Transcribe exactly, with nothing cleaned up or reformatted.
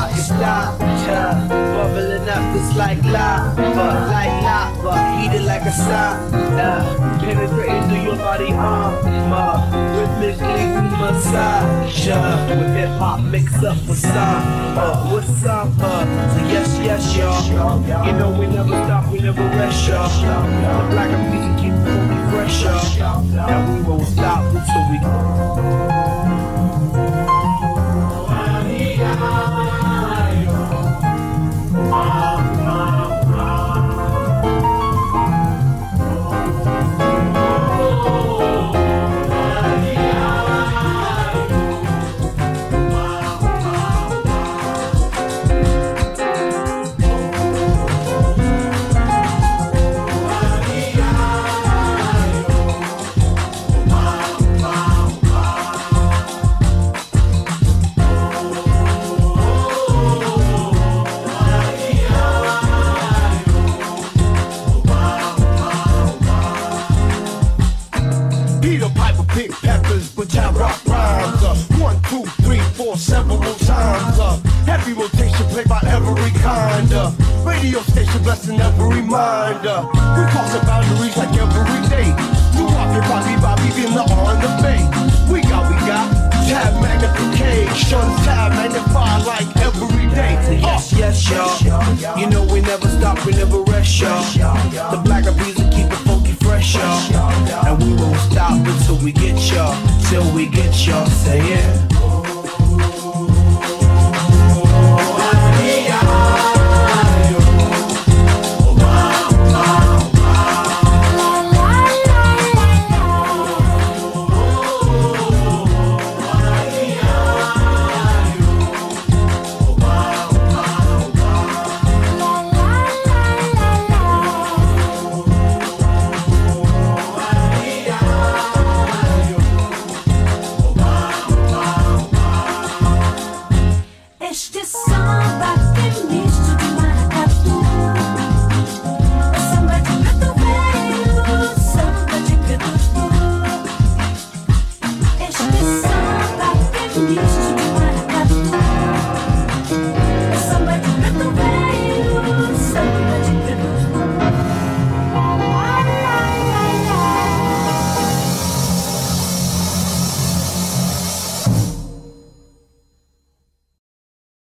heart is stopped, yeah. Bubbling up, it's like lava, like lava, heated like a sauna. Penetrating through your body armor, rhythmically we massage ya, with hip hop mixed up with samba, with samba. So yes, yes, y'all, you know we never stop, we never rest, y'all. On the block, we can keep moving fresh, y'all. Now we won't stop until we go. Radio station blessing every mind. Uh, we crossing boundaries like every day. New York, Bobby, Bobby, in the on the bay. We got, we got tab magnification, tab magnified like every day. Uh, yes, yes, y'all. You know we never stop, we never rest, y'all. The black of music keep it funky fresh, y'all. And we won't stop until we get y'all, till we get y'all. Say it. It's just somebody.